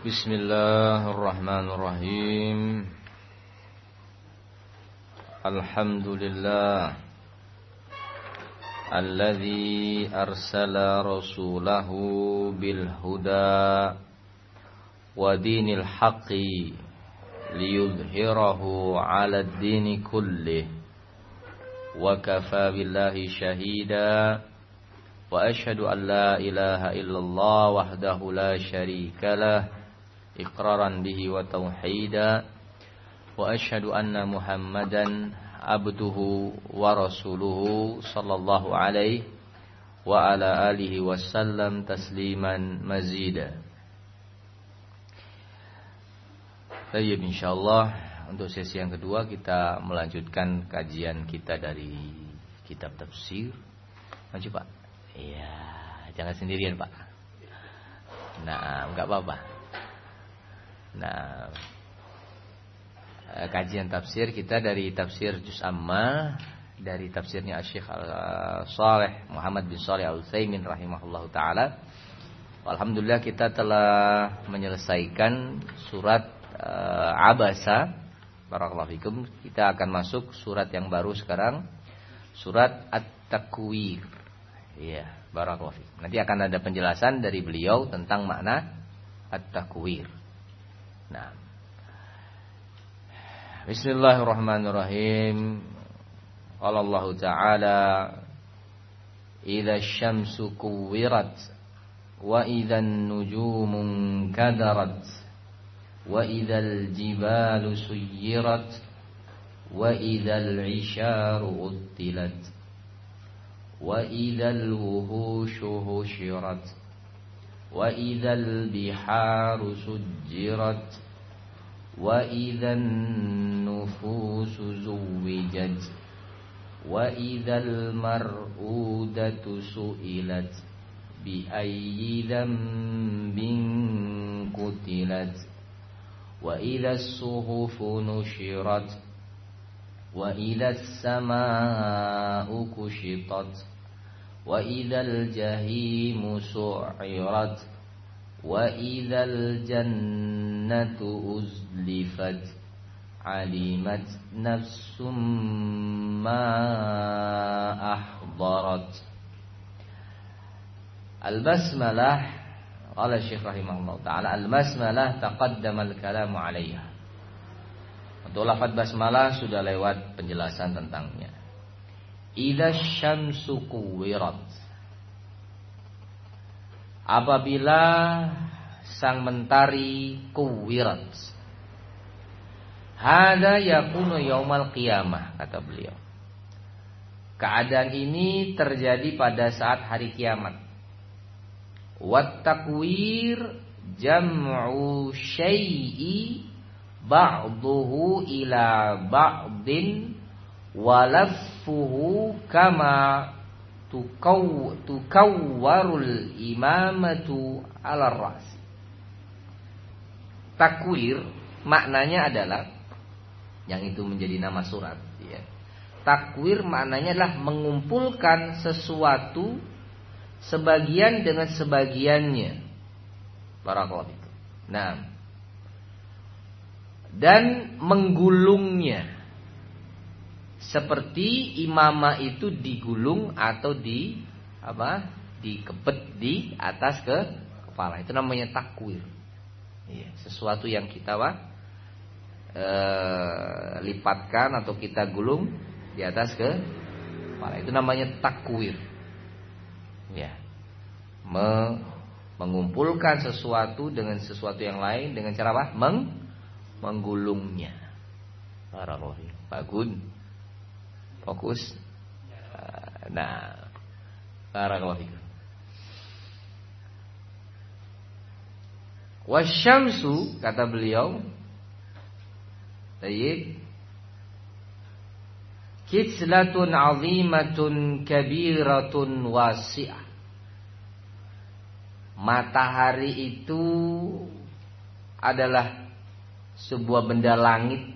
Bismillahirrahmanirrahim. Alhamdulillah alladzi arsala rasulahu bil huda wa dinil haqqi liyudhhirahu 'ala ad-dini kullihi wa kafa billahi shahida. Wa asyhadu an la ilaha illallah wahdahu la syarika lah iqraran bihi wa tauhida, wa asyhadu anna Muhammadan abduhu wa rasuluhu sallallahu alaihi wa ala alihi wasallam tasliman mazida. Baik, insyaallah untuk sesi yang kedua kita melanjutkan kajian kita dari kitab tafsir. Maju, Pak. Iya, jangan sendirian, Pak. Nah, enggak apa-apa. Nah, kajian tafsir kita dari tafsir Juz Amma, dari tafsirnya Syekh Al Saleh Muhammad bin Shalih Al Utsaimin rahimahullahu taala. Alhamdulillah kita telah menyelesaikan surat Abasa. Barakallahu fikum. Kita akan masuk surat yang baru sekarang, surat At-Takwir. Iya, barakallahu fikum. Nanti akan ada penjelasan dari beliau tentang makna At-Takwir. Nah. Bismillahirrahmanirrahim. Qala Allah Ta'ala, idzash syamsu kuwirat wa idzan nujumun kadarat wa idzal jibalu suyirat wa idzal 'isharu uttilat wa idzal wuhushu husyirat wa idzal biharu sujjirat wa idzan nufusu zuwijat wa idzal mar'udatu su'ilat bi ayyi dhanbin qutilat wa idzas suhufu nushirat wa idzas samaa'u kushitat wa idzal jahimu su'irat wa idzal jannatu uzlifat 'alimat nafsum ma ahdarat. Al-basmalah, qala Syekh rahimahullah taala, al-basmalah taqaddama al-kalamu 'alayha. Untuk lafaz basmalah sudah lewat penjelasan tentangnya. Idzash syamsu kuwirat, apabila sang mentari kuwirat. Hadza yakunu yaumal qiyamah, kata beliau. Keadaan ini terjadi pada saat hari kiamat. Wat takwir jam'u syai'i ba'duhu ila ba'din walaffuhu kama tukawwarul imamatu ala ras. Takwir maknanya adalah, yang itu menjadi nama surat ya. Takwir maknanya adalah mengumpulkan sesuatu sebagian dengan sebagiannya. Barakallahu. Nah, dan menggulungnya seperti imamah itu digulung atau di apa? Dikepet di atas ke kepala. Itu namanya takwir. Iya, sesuatu yang kita lipatkan atau kita gulung di atas ke kepala. Itu namanya takwir. Ya. Mengumpulkan sesuatu dengan sesuatu yang lain dengan cara apa? Menggulungnya. Bagus. Fokus. Nah, barakallahu fikum. Wasyamsu, kata beliau, tayyib, kislatun azimatun kabiratun wasi'ah. Matahari itu adalah sebuah benda langit,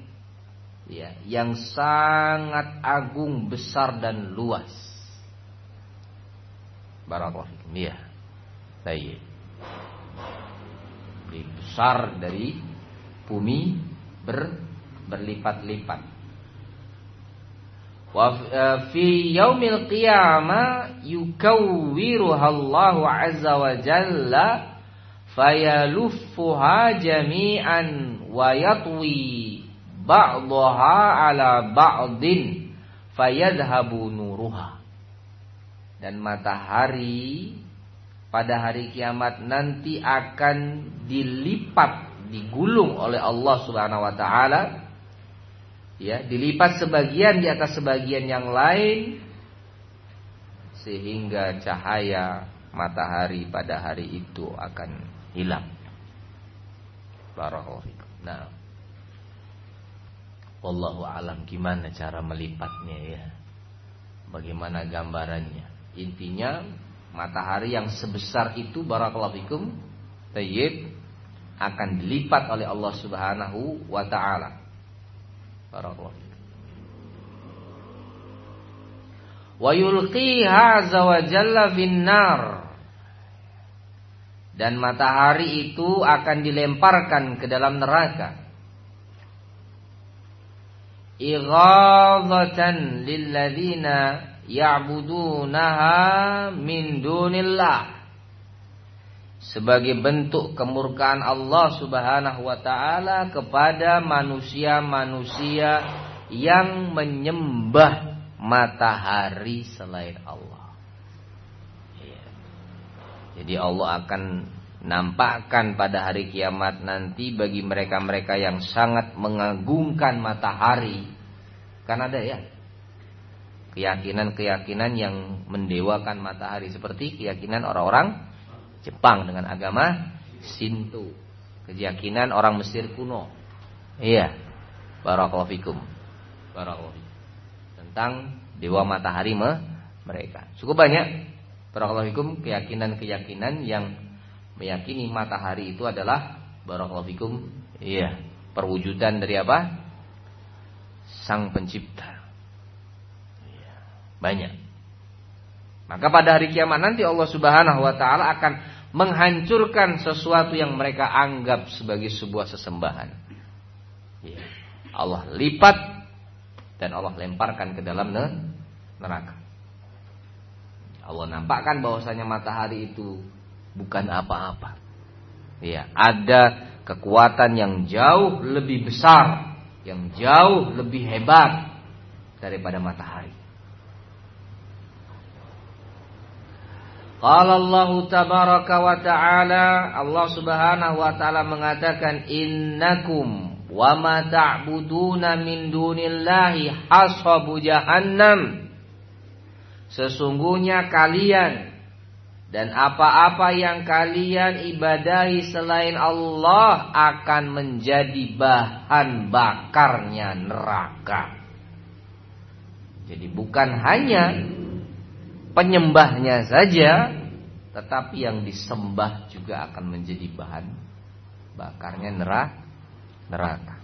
ya, yang sangat agung, besar dan luas. Barakallahu fikum. Ya. Baik. besar dari bumi berlipat-lipat. Wa fi yaumil qiyamah yukawwiruha Allahu azza wa jalla fayaluffuha jami'an wa yatwi ba'daha ala ba'din fayadhabu nuruha. Dan matahari pada hari kiamat nanti akan dilipat, digulung oleh Allah Subhanahu wa taala, ya, dilipat sebagian di atas sebagian yang lain sehingga cahaya matahari pada hari itu akan hilang. Barakallahu fikum. Nah, wallahu alam gimana cara melipatnya ya, bagaimana gambarannya. Intinya matahari yang sebesar itu, barakallahu fikum, tayyib, akan dilipat oleh Allah Subhanahu wa taala. Barakallahu fikum. Wa yulqiha azza wa jalla finnar. Dan matahari itu akan dilemparkan ke dalam neraka. Ighazatan lilladzina ya'budunaha min dunillah, sebagai bentuk kemurkaan Allah Subhanahu wa taala kepada manusia-manusia yang menyembah matahari selain Allah. Jadi Allah akan nampakkan pada hari kiamat nanti bagi mereka-mereka yang sangat mengagungkan matahari. Kan ada ya keyakinan-keyakinan yang mendewakan matahari, seperti keyakinan orang-orang Jepang dengan agama Shinto, keyakinan orang Mesir kuno. Iya. Barakallahu fikum. Barakallahu fikum. Tentang dewa matahari mereka. Cukup banyak. Barakallahu fikum keyakinan-keyakinan yang meyakini matahari itu adalah, barakallahu fikum, iya, perwujudan dari apa? Sang pencipta. Iya, banyak. Maka pada hari kiamat nanti Allah Subhanahu wa taala akan menghancurkan sesuatu yang mereka anggap sebagai sebuah sesembahan. Iya. Allah lipat dan Allah lemparkan ke dalam neraka. Allah nampakkan bahwasanya matahari itu bukan apa-apa. Ya, ada kekuatan yang jauh lebih besar, yang jauh lebih hebat daripada matahari. Qala Allah tabaraka wa ta'ala, Allah Subhanahu wa ta'ala mengatakan, innakum wa ma ta'buduna min dunillahi hashabu jahannam. Sesungguhnya kalian dan apa-apa yang kalian ibadahi selain Allah akan menjadi bahan bakarnya neraka. Jadi bukan hanya penyembahnya saja, tetapi yang disembah juga akan menjadi bahan bakarnya neraka.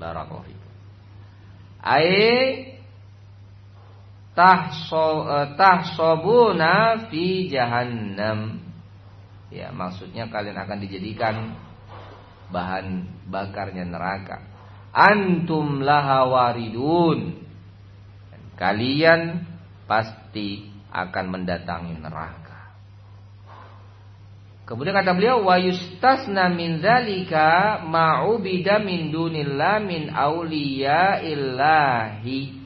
Barakallahu fikum. Ai tahsobuna fi jahannam. Ya, maksudnya kalian akan dijadikan bahan bakarnya neraka. Antum laha waridun. Kalian pasti akan mendatangi neraka. Kemudian kata beliau, wa yustasna min dzalika ma ubida min dunillahi min auliya illahi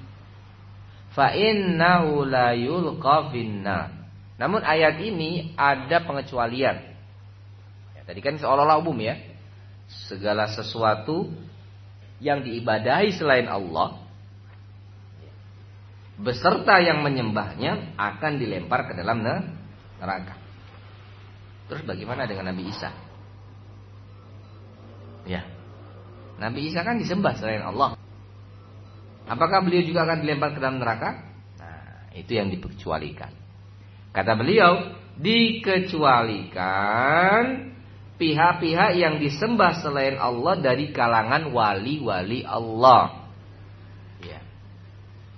fa innahu la yulqa finnar. Namun ayat ini ada pengecualian. Ya, tadi kan seolah-olah umum ya. Segala sesuatu yang diibadahi selain Allah, beserta yang menyembahnya akan dilempar ke dalam neraka. Terus bagaimana dengan Nabi Isa? Ya, Nabi Isa kan disembah selain Allah. Apakah beliau juga akan dilempar ke dalam neraka? Nah, itu yang dikecualikan. Kata beliau, dikecualikan pihak-pihak yang disembah selain Allah dari kalangan wali-wali Allah. Ya.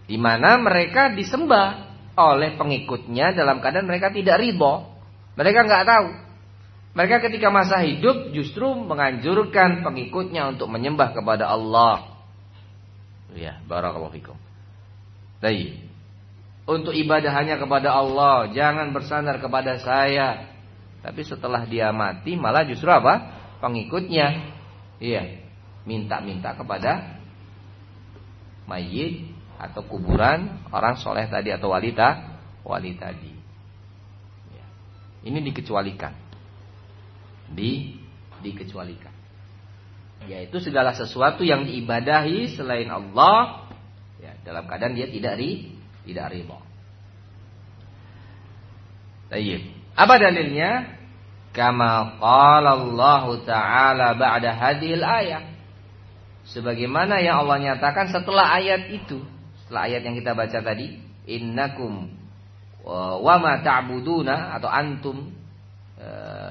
Di mana mereka disembah oleh pengikutnya dalam keadaan mereka tidak ridho. Mereka nggak tahu Mereka ketika masa hidup justru menganjurkan pengikutnya untuk menyembah kepada Allah. Ya, barakallahu fikum. Baik. Untuk ibadah hanya kepada Allah, jangan bersandar kepada saya. Tapi setelah dia mati malah justru apa? Pengikutnya iya, minta-minta kepada mayit atau kuburan orang soleh tadi atau wali tadi. Ya. Ini dikecualikan. Dikecualikan, yaitu segala sesuatu yang diibadahi selain Allah ya, dalam keadaan dia tidak ridha. Tayyib. Apa dalilnya? Kama qala Allah Ta'ala ba'da hadhil ayat, sebagaimana yang Allah nyatakan setelah ayat itu, setelah ayat yang kita baca tadi, innakum wa ma ta'buduna atau antum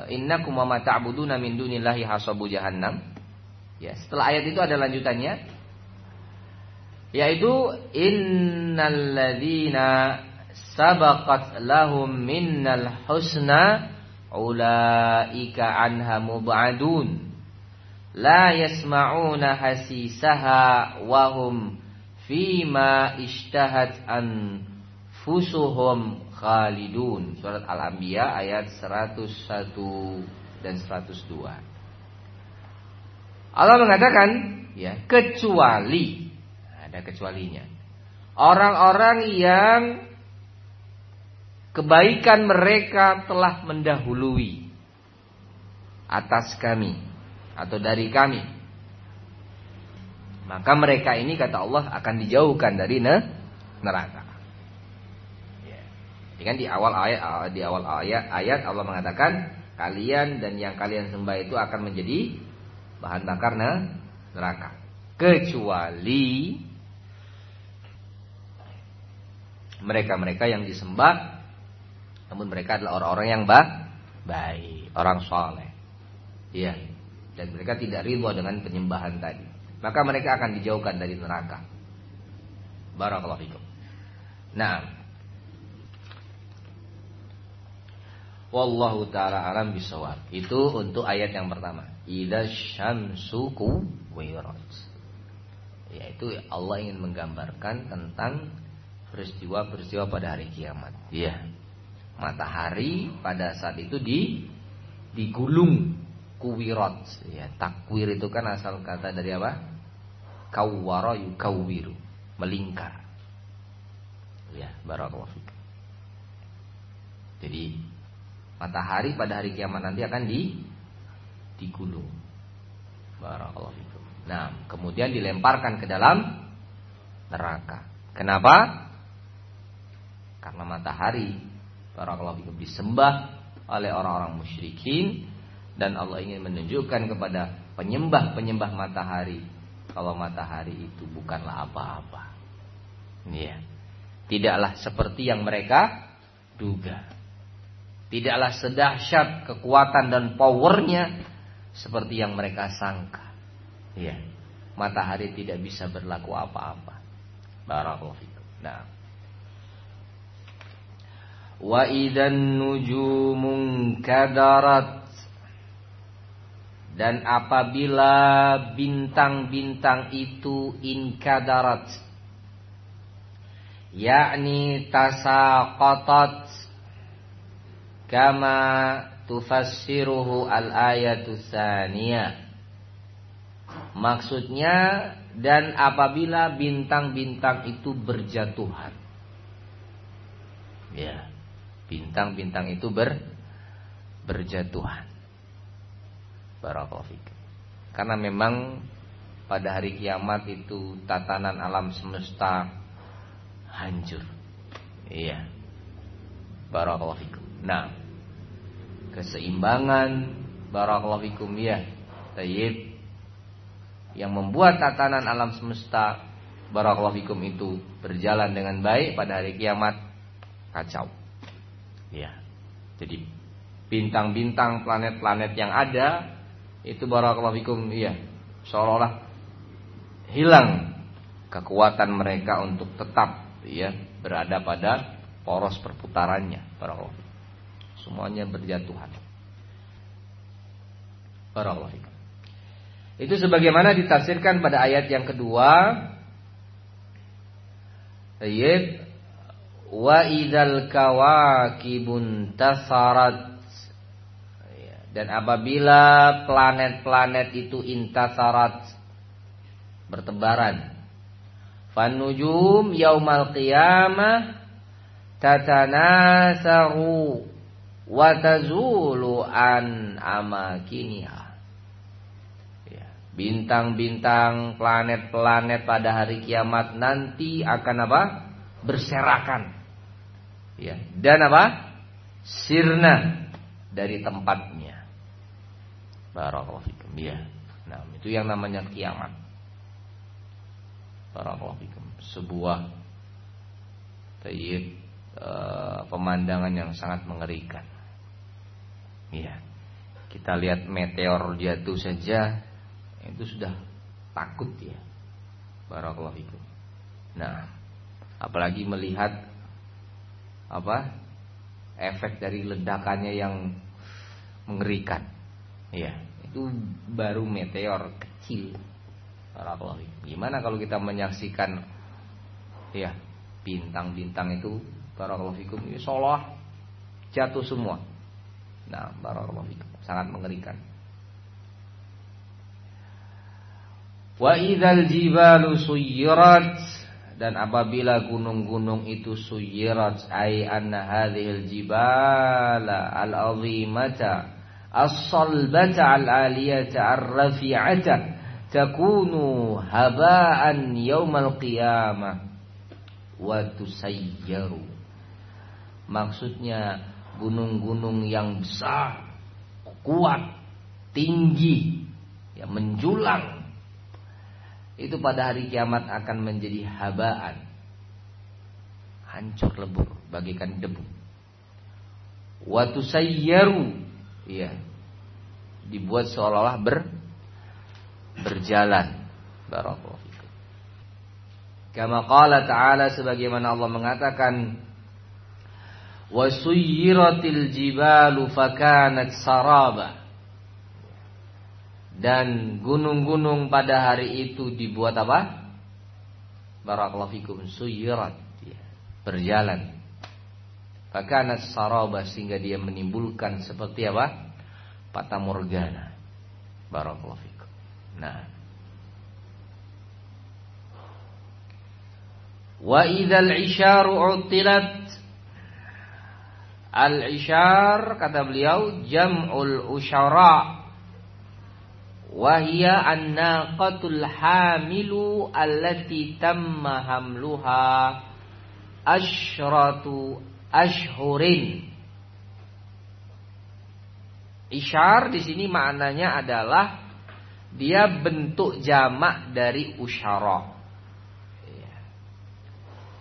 innakum wa ma ta'buduna min dunillahi hasabu jahannam. Ya, setelah ayat itu ada lanjutannya, yaitu innal ladzina sabaqat lahum minnal husna ulaika anha mub'adun la yasma'una hasisaha wa hum fima ishtahat anfusuhum khalidun. Surat Al-Ambiya ayat 101 dan 102. Allah mengatakan ya, kecuali, ada kecualinya, orang-orang yang kebaikan mereka telah mendahului atas kami atau dari kami, maka mereka ini kata Allah akan dijauhkan dari neraka. Kan di awal ayat Allah mengatakan kalian dan yang kalian sembah itu akan menjadi bahan bakar neraka, kecuali mereka-mereka yang disembah namun mereka adalah orang-orang yang baik, orang soleh ya, dan mereka tidak ridha dengan penyembahan tadi, maka mereka akan dijauhkan dari neraka. Barakallahu fikum. Nah, wallahu ta'ala alam bisawab. Itu untuk ayat yang pertama, idza syamsu kuwirat, yaitu Allah ingin menggambarkan tentang peristiwa-peristiwa pada hari kiamat. Iya. Matahari pada saat itu digulung, kuwirat. Ya, takwir itu kan asal kata dari apa? Kawwara yukawwiru, melingkar. Ya, barakallahu fikum. Jadi matahari pada hari kiamat nanti akan digulung. Barakallahu fikum. Nah, kemudian dilemparkan ke dalam neraka. Kenapa? Karena matahari, barakallahu fikum, disembah oleh orang-orang musyrikin, dan Allah ingin menunjukkan kepada penyembah-penyembah matahari kalau matahari itu bukanlah apa-apa. Iya. Tidaklah seperti yang mereka duga. Tidaklah sedahsyat kekuatan dan powernya seperti yang mereka sangka. Ya, matahari tidak bisa berlaku apa-apa. Barakallahu fikum. Nah, wa idan nujumun kadarat, dan apabila bintang-bintang itu inkadarat, yakni tasaqatat, kama tufassiruhu al-ayatu tsaniyah. Maksudnya, dan apabila bintang-bintang itu berjatuhan. Ya, bintang-bintang itu berjatuhan. Barakallahu fikum. Karena memang pada hari kiamat itu tatanan alam semesta hancur. Iya. Barakallahu fikum. Nah, keseimbangan, barakallahu fikum ya, tayyib, yang membuat tatanan alam semesta, barakallahu fikum, itu berjalan dengan baik pada hari kiamat kacau. Ya. Jadi bintang-bintang, planet-planet yang ada itu, barakallahu fikum ya, seolah-olah hilang kekuatan mereka untuk tetap ya berada pada poros perputarannya, barakallahu. Semuanya berjatuhan. Barakallahu fikum. Itu sebagaimana ditafsirkan pada ayat yang kedua. Ayat wa idzal kawakibun tasarat. Dan apabila planet-planet itu intasarat, bertebaran. Fanujum yaumal qiyamah tatanasahu wa tazulu an amakiniha. Bintang-bintang, planet-planet pada hari kiamat nanti akan apa? Berserakan. Ya, dan apa? Sirna dari tempatnya. Barakallahu fikum. Ya. Nah, itu yang namanya kiamat. Barakallahu fikum. Sebuah pemandangan yang sangat mengerikan. Iya. Kita lihat meteor jatuh saja itu sudah takut ya. Barakallahu fikum. Nah, apalagi melihat apa? Efek dari ledakannya yang mengerikan. Iya, itu baru meteor kecil. Barakallahu fikum. Gimana kalau kita menyaksikan ya, bintang-bintang itu barakallahu fikum seolah jatuh semua. Nah, barakallahu fikum, sangat mengerikan. Wa idzal jibalu suyyirat, dan apabila gunung-gunung itu suyyirat, ai anna hadhil jibala al-azimata as-salbata al-aliyata ar-rafi'ata takunu haba'an yaumal qiyamah wa tusayyaru. Maksudnya gunung-gunung yang besar, kuat, tinggi, ya menjulang, itu pada hari kiamat akan menjadi habaan, hancur lebur bagaikan debu. Wa tusayyaru, ya, dibuat seolah-olah berjalan. Barakallahu fikum. Kama qala ta'ala, sebagaimana Allah mengatakan, wa suyyiratil jibalu fakanat saraba. Dan gunung-gunung pada hari itu dibuat apa? Barakallahu fikum, suyirat, berjalan. Fakanat saraba, sehingga dia menimbulkan seperti apa? Fata morgana. Barakallahu fikum. Nah. Wa idzal isyaru utilat. Al-isyar, kata beliau, jam'ul usyara. Wahia an-naqatul hamilu allati tamma hamluha asyratu ashhurin. Isyar di sini maknanya adalah dia bentuk jamak dari usyara.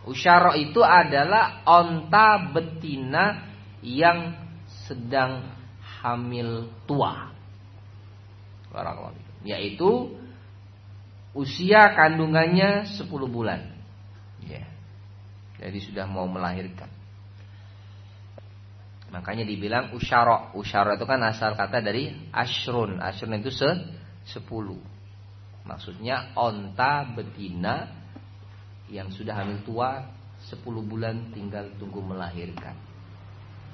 Usyara itu adalah onta betina yang sedang hamil tua. Yaitu usia kandungannya 10 bulan ya. Jadi sudah mau melahirkan. Makanya dibilang usyara. Usyara itu kan asal kata dari ashrun. Ashrun itu 10. Maksudnya onta betina yang sudah hamil tua 10 bulan tinggal tunggu melahirkan.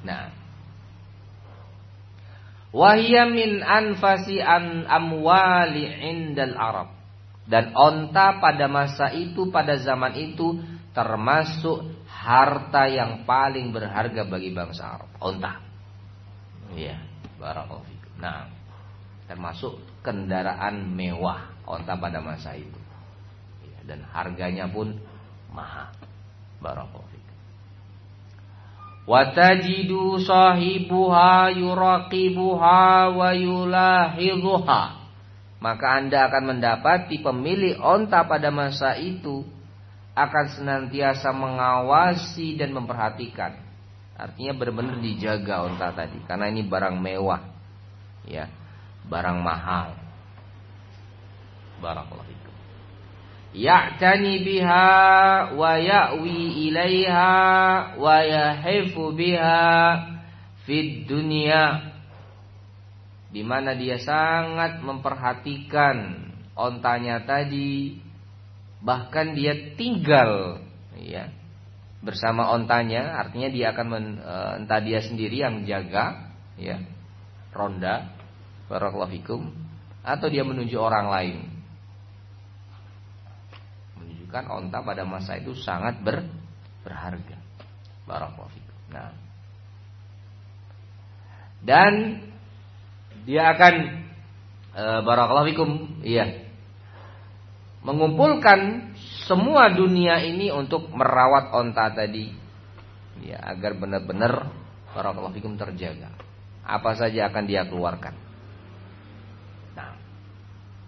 Nah, wahya min anfasi an amwali indal Arab, dan onta pada masa itu, pada zaman itu, termasuk harta yang paling berharga bagi bangsa Arab. Onta. Iya, barakallahu fikum. Nah, termasuk kendaraan mewah onta pada masa itu. Ya, dan harganya pun mahal. Barakallahu fikum. Watajidu sahibuha yuraqibuha wa yulahizuha. Maka anda akan mendapati pemilik onta pada masa itu akan senantiasa mengawasi dan memperhatikan. Artinya benar-benar dijaga onta tadi, karena ini barang mewah, ya, barang mahal. Barakallahu fikum. Ya'tani biha wa ya'wi ilaiha wa yahifu biha fid dunya. di mana dia sangat memperhatikan ontanya tadi, bahkan dia tinggal ya bersama ontanya, artinya dia akan entah dia sendiri yang jaga ya ronda, barakallahu fikum, atau dia menuju orang lain. Menunjukkan onta pada masa itu sangat berharga, barakallahu fikum. Nah, dan dia akan barakallahu fikum ya mengumpulkan semua dunia ini untuk merawat onta tadi ya, agar benar-benar barakallahu fikum terjaga. Apa saja akan dia keluarkan. Nah,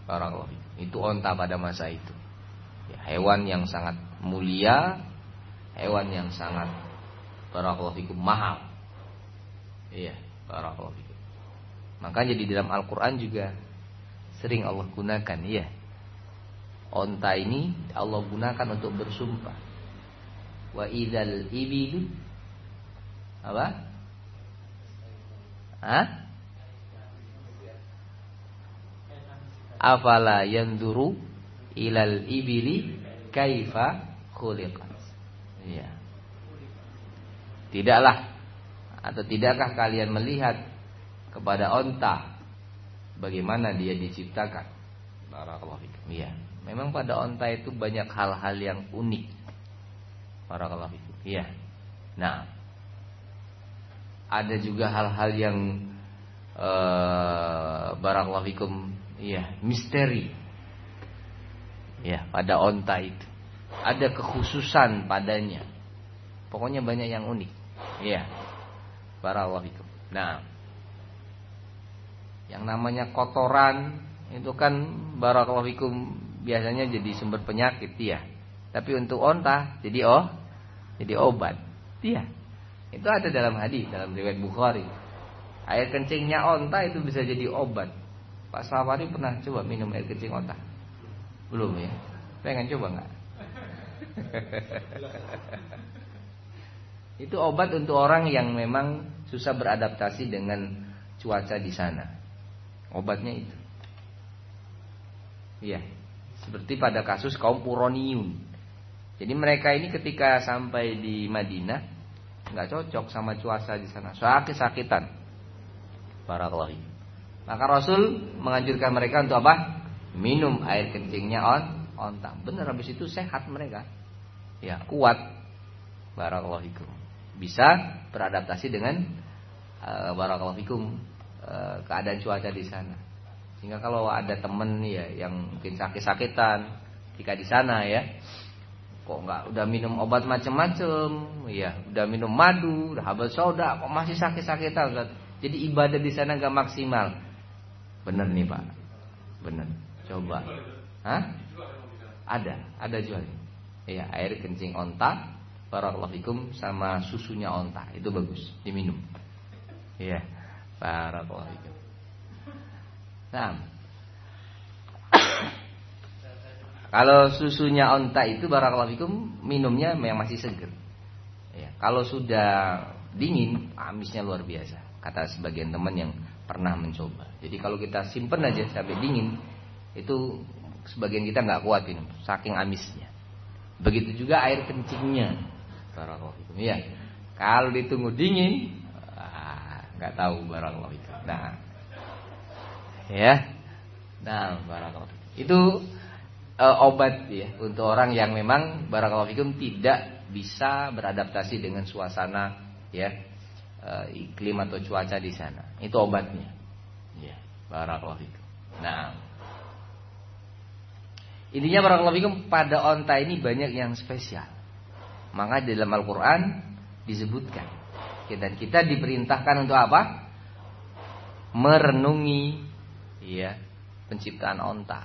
barakallahu fikum, itu onta pada masa itu ya, hewan yang sangat mulia, hewan yang sangat barakallahu fikum mahal. Iya, barakallahu fikum. Makanya di dalam Al-Quran juga sering Allah gunakan ya, onta ini Allah gunakan untuk bersumpah. Wa idzal ibidu apa? Hah? Afala yanduru ilal ibili kaifa khuliqat. Ya. Tidaklah atau tidakkah kalian melihat kepada onta bagaimana dia diciptakan? Barakallahu fikum. Ya. Memang pada onta itu banyak hal-hal yang unik. Barakallahu fikum. Iya. Nah, ada juga hal-hal yang barakallahu fikum, iya, misteri. Ya, pada onta itu ada kekhususan padanya. Pokoknya banyak yang unik. Iya. Barakallahu fikum. Nah, yang namanya kotoran itu kan barakallahu fikum biasanya jadi sumber penyakit ya. Tapi untuk onta jadi obat. Iya. Itu ada dalam hadis dalam riwayat Bukhari. Air kencingnya onta itu bisa jadi obat. Pak Safari pernah coba minum air kencing onta? Belum ya? Pengen coba enggak? Itu obat untuk orang yang memang susah beradaptasi dengan cuaca di sana. Obatnya itu. Iya. Seperti pada kasus kaum Qurauniyun. Jadi mereka ini ketika sampai di Madinah nggak cocok sama cuaca di sana, sakit-sakitan. Barakallahu. Maka Rasul menganjurkan mereka untuk apa? Minum air kencingnya onta. Bener, habis itu sehat mereka. Ya, kuat. Barakallahu fikum. Bisa beradaptasi dengan barakallahu fikum keadaan cuaca di sana. Sehingga kalau ada temen ya yang mungkin sakit-sakitan ketika di sana ya, kok enggak, udah minum obat macam-macam ya, udah minum madu, udah habas soda, kok masih sakit-sakitan, jadi ibadah di sana enggak maksimal. Bener nih Pak, bener. Coba, hah? Ada jualnya. Ya, air kencing onta, barakallahu fikum, sama susunya onta, itu bagus diminum. Iya, barakallahu fikum. Nah, kalau susunya onta itu barakallahu fikum minumnya memang masih seger. Ya, kalau sudah dingin amisnya luar biasa. Kata sebagian teman yang pernah mencoba. Jadi kalau kita simpen aja sampai dingin itu sebagian kita nggak kuat minum, saking amisnya. Begitu juga air kencingnya barakallahu fikum. Iya, kalau ditunggu dingin nggak tahu barakallahu fikum. Nah. Ya, nah barakallahu fikum. Itu obat ya untuk orang yang memang barakallahu fikum tidak bisa beradaptasi dengan suasana ya iklim atau cuaca di sana. Itu obatnya. Ya, barakallahu fikum. Nah, intinya barakallahu fikum pada onta ini banyak yang spesial. Maka di dalam Al-Quran disebutkan dan kita diperintahkan untuk apa? Merenungi ya, penciptaan onta.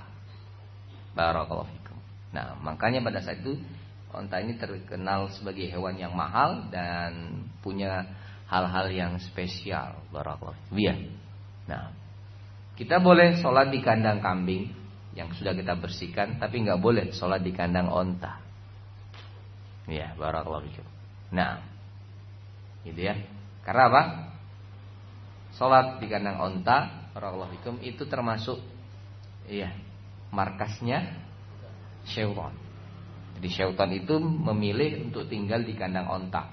Barakallahu fikum. Nah, makanya pada saat itu onta ini terkenal sebagai hewan yang mahal dan punya hal-hal yang spesial. Barakallahu fikum. Ya. Nah, kita boleh sholat di kandang kambing yang sudah kita bersihkan, tapi nggak boleh sholat di kandang onta. Ya, barakallahu fikum. Nah, gitu ya. Karena apa? Sholat di kandang onta barakallahu fikum, itu termasuk ya markasnya syaitan. Jadi syaitan itu memilih untuk tinggal di kandang onta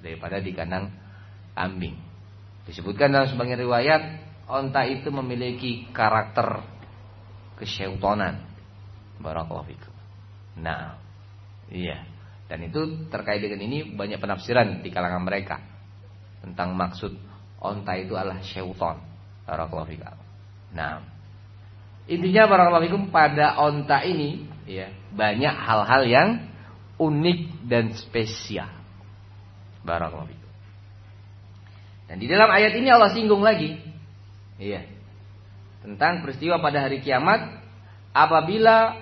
daripada di kandang kambing. Disebutkan dalam sebagian riwayat, onta itu memiliki karakter kesyaitonan. Barakallahu fikum. Nah, iya. Dan itu terkait dengan ini banyak penafsiran di kalangan mereka tentang maksud onta itu adalah syaitan. Barakallahu fikum. Nah, intinya barakallahu fikum pada onta ini ya, banyak hal-hal yang unik dan spesial. Barakallahu fikum. Dan di dalam ayat ini Allah singgung lagi, iya, tentang peristiwa pada hari kiamat apabila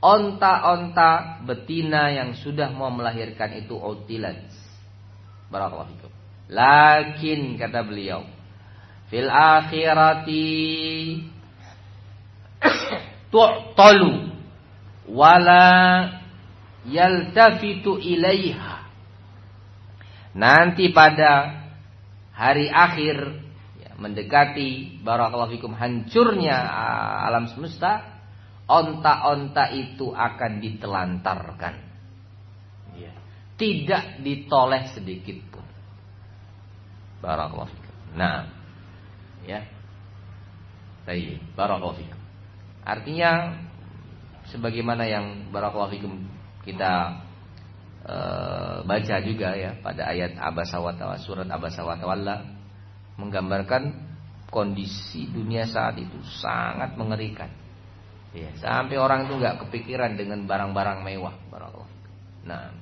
onta-onta betina yang sudah mau melahirkan itu utilat. Barakallahu fikum. Lakin kata beliau, fil akhirati tu'talu wala yaltafitu ilaiha. Nanti pada hari akhir ya, mendekati barakallahu fikum hancurnya alam semesta, onta-onta itu akan ditelantarkan ya, tidak ditoleh sedikit pun. Barakallahu fikum. Nah ya, baik, barakallahu fikum. Artinya sebagaimana yang barakallahu fikum kita baca juga ya pada ayat Abasa wa Tawalla, surat Abasa wa Tawalla, menggambarkan kondisi dunia saat itu sangat mengerikan. Ya, sampai orang itu enggak kepikiran dengan barang-barang mewah, barakallahu fikum. Nah,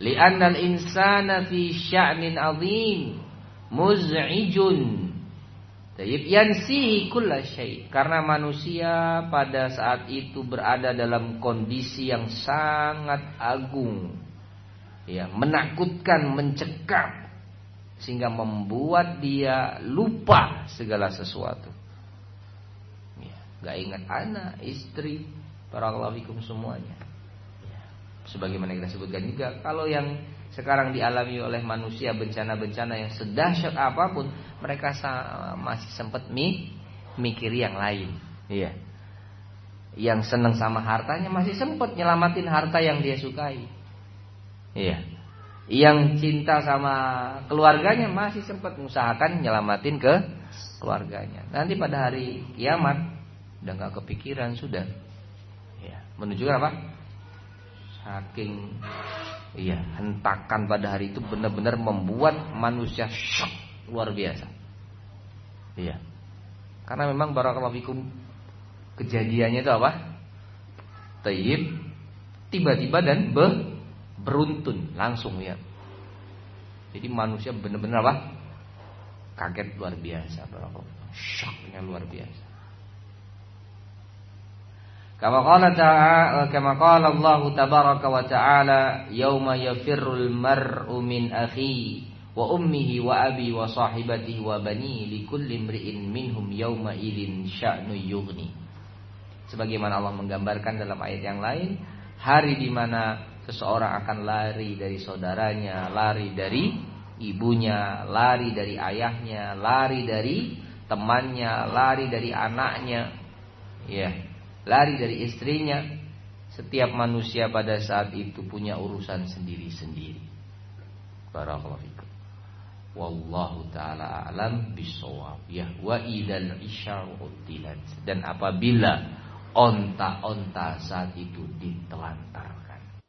li'annal insana fi sya'nin 'azim muz'ijun. Yansihi kulla syai'. Karena manusia pada saat itu berada dalam kondisi yang sangat agung ya, menakutkan, mencekam, sehingga membuat dia lupa segala sesuatu ya, gak ingat anak, istri, barakallahu fikum semuanya ya. Sebagaimana kita sebutkan juga, kalau yang sekarang dialami oleh manusia bencana-bencana yang sedahsyat apapun, mereka masih sempat mikir yang lain. Iya. Yang senang sama hartanya masih sempat nyelamatin harta yang dia sukai. Iya. Yang cinta sama keluarganya masih sempat mengusahakan nyelamatin ke keluarganya. Nanti pada hari kiamat udah nggak kepikiran sudah. Iya. Menunjukkan apa? Saking iya, hentakan pada hari itu benar-benar membuat manusia syok luar biasa. Iya. Karena memang barakallahu fikum kejadiannya itu apa? Taib, tiba-tiba dan beruntun langsung ya. Jadi manusia benar-benar apa? Kaget luar biasa, barakallahu fikum. Syoknya luar biasa. Kama qala Allah tabaraka wa ta'ala, yauma yafirrul mar'u min akhihi wa ummihi wa abi wa sahibatihi wa bani likulli imri'in minhum yauma idzin sya'nu yughni. Sebagaimana Allah menggambarkan dalam ayat yang lain, hari di mana seseorang akan lari dari saudaranya, lari dari ibunya, lari dari ayahnya, lari dari temannya, lari dari anaknya. Ya. Lari dari istrinya. Setiap manusia pada saat itu punya urusan sendiri-sendiri. Barakallahu fikum. Wallahu ta'ala alam bisawab. Wa idal isya'u utilat. Dan apabila onta-onta saat itu ditelantarkan.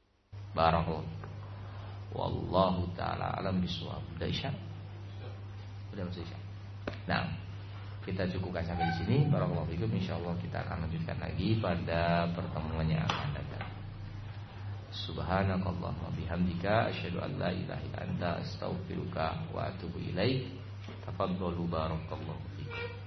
Barakallahu fikum. Wallahu ta'ala alam bisawab. Udah isya'? Udah masuk isya'? Nah, kita cukupkan sampai di sini. Barakallahu fikum. Insyaallah kita akan lanjutkan lagi pada pertemuan yang akan datang. Subhanakallahumma wa bihamdika asyhadu an la ilaha illa anta astaghfiruka wa atubu ilaik. Tafadhalu barakallahu fikum.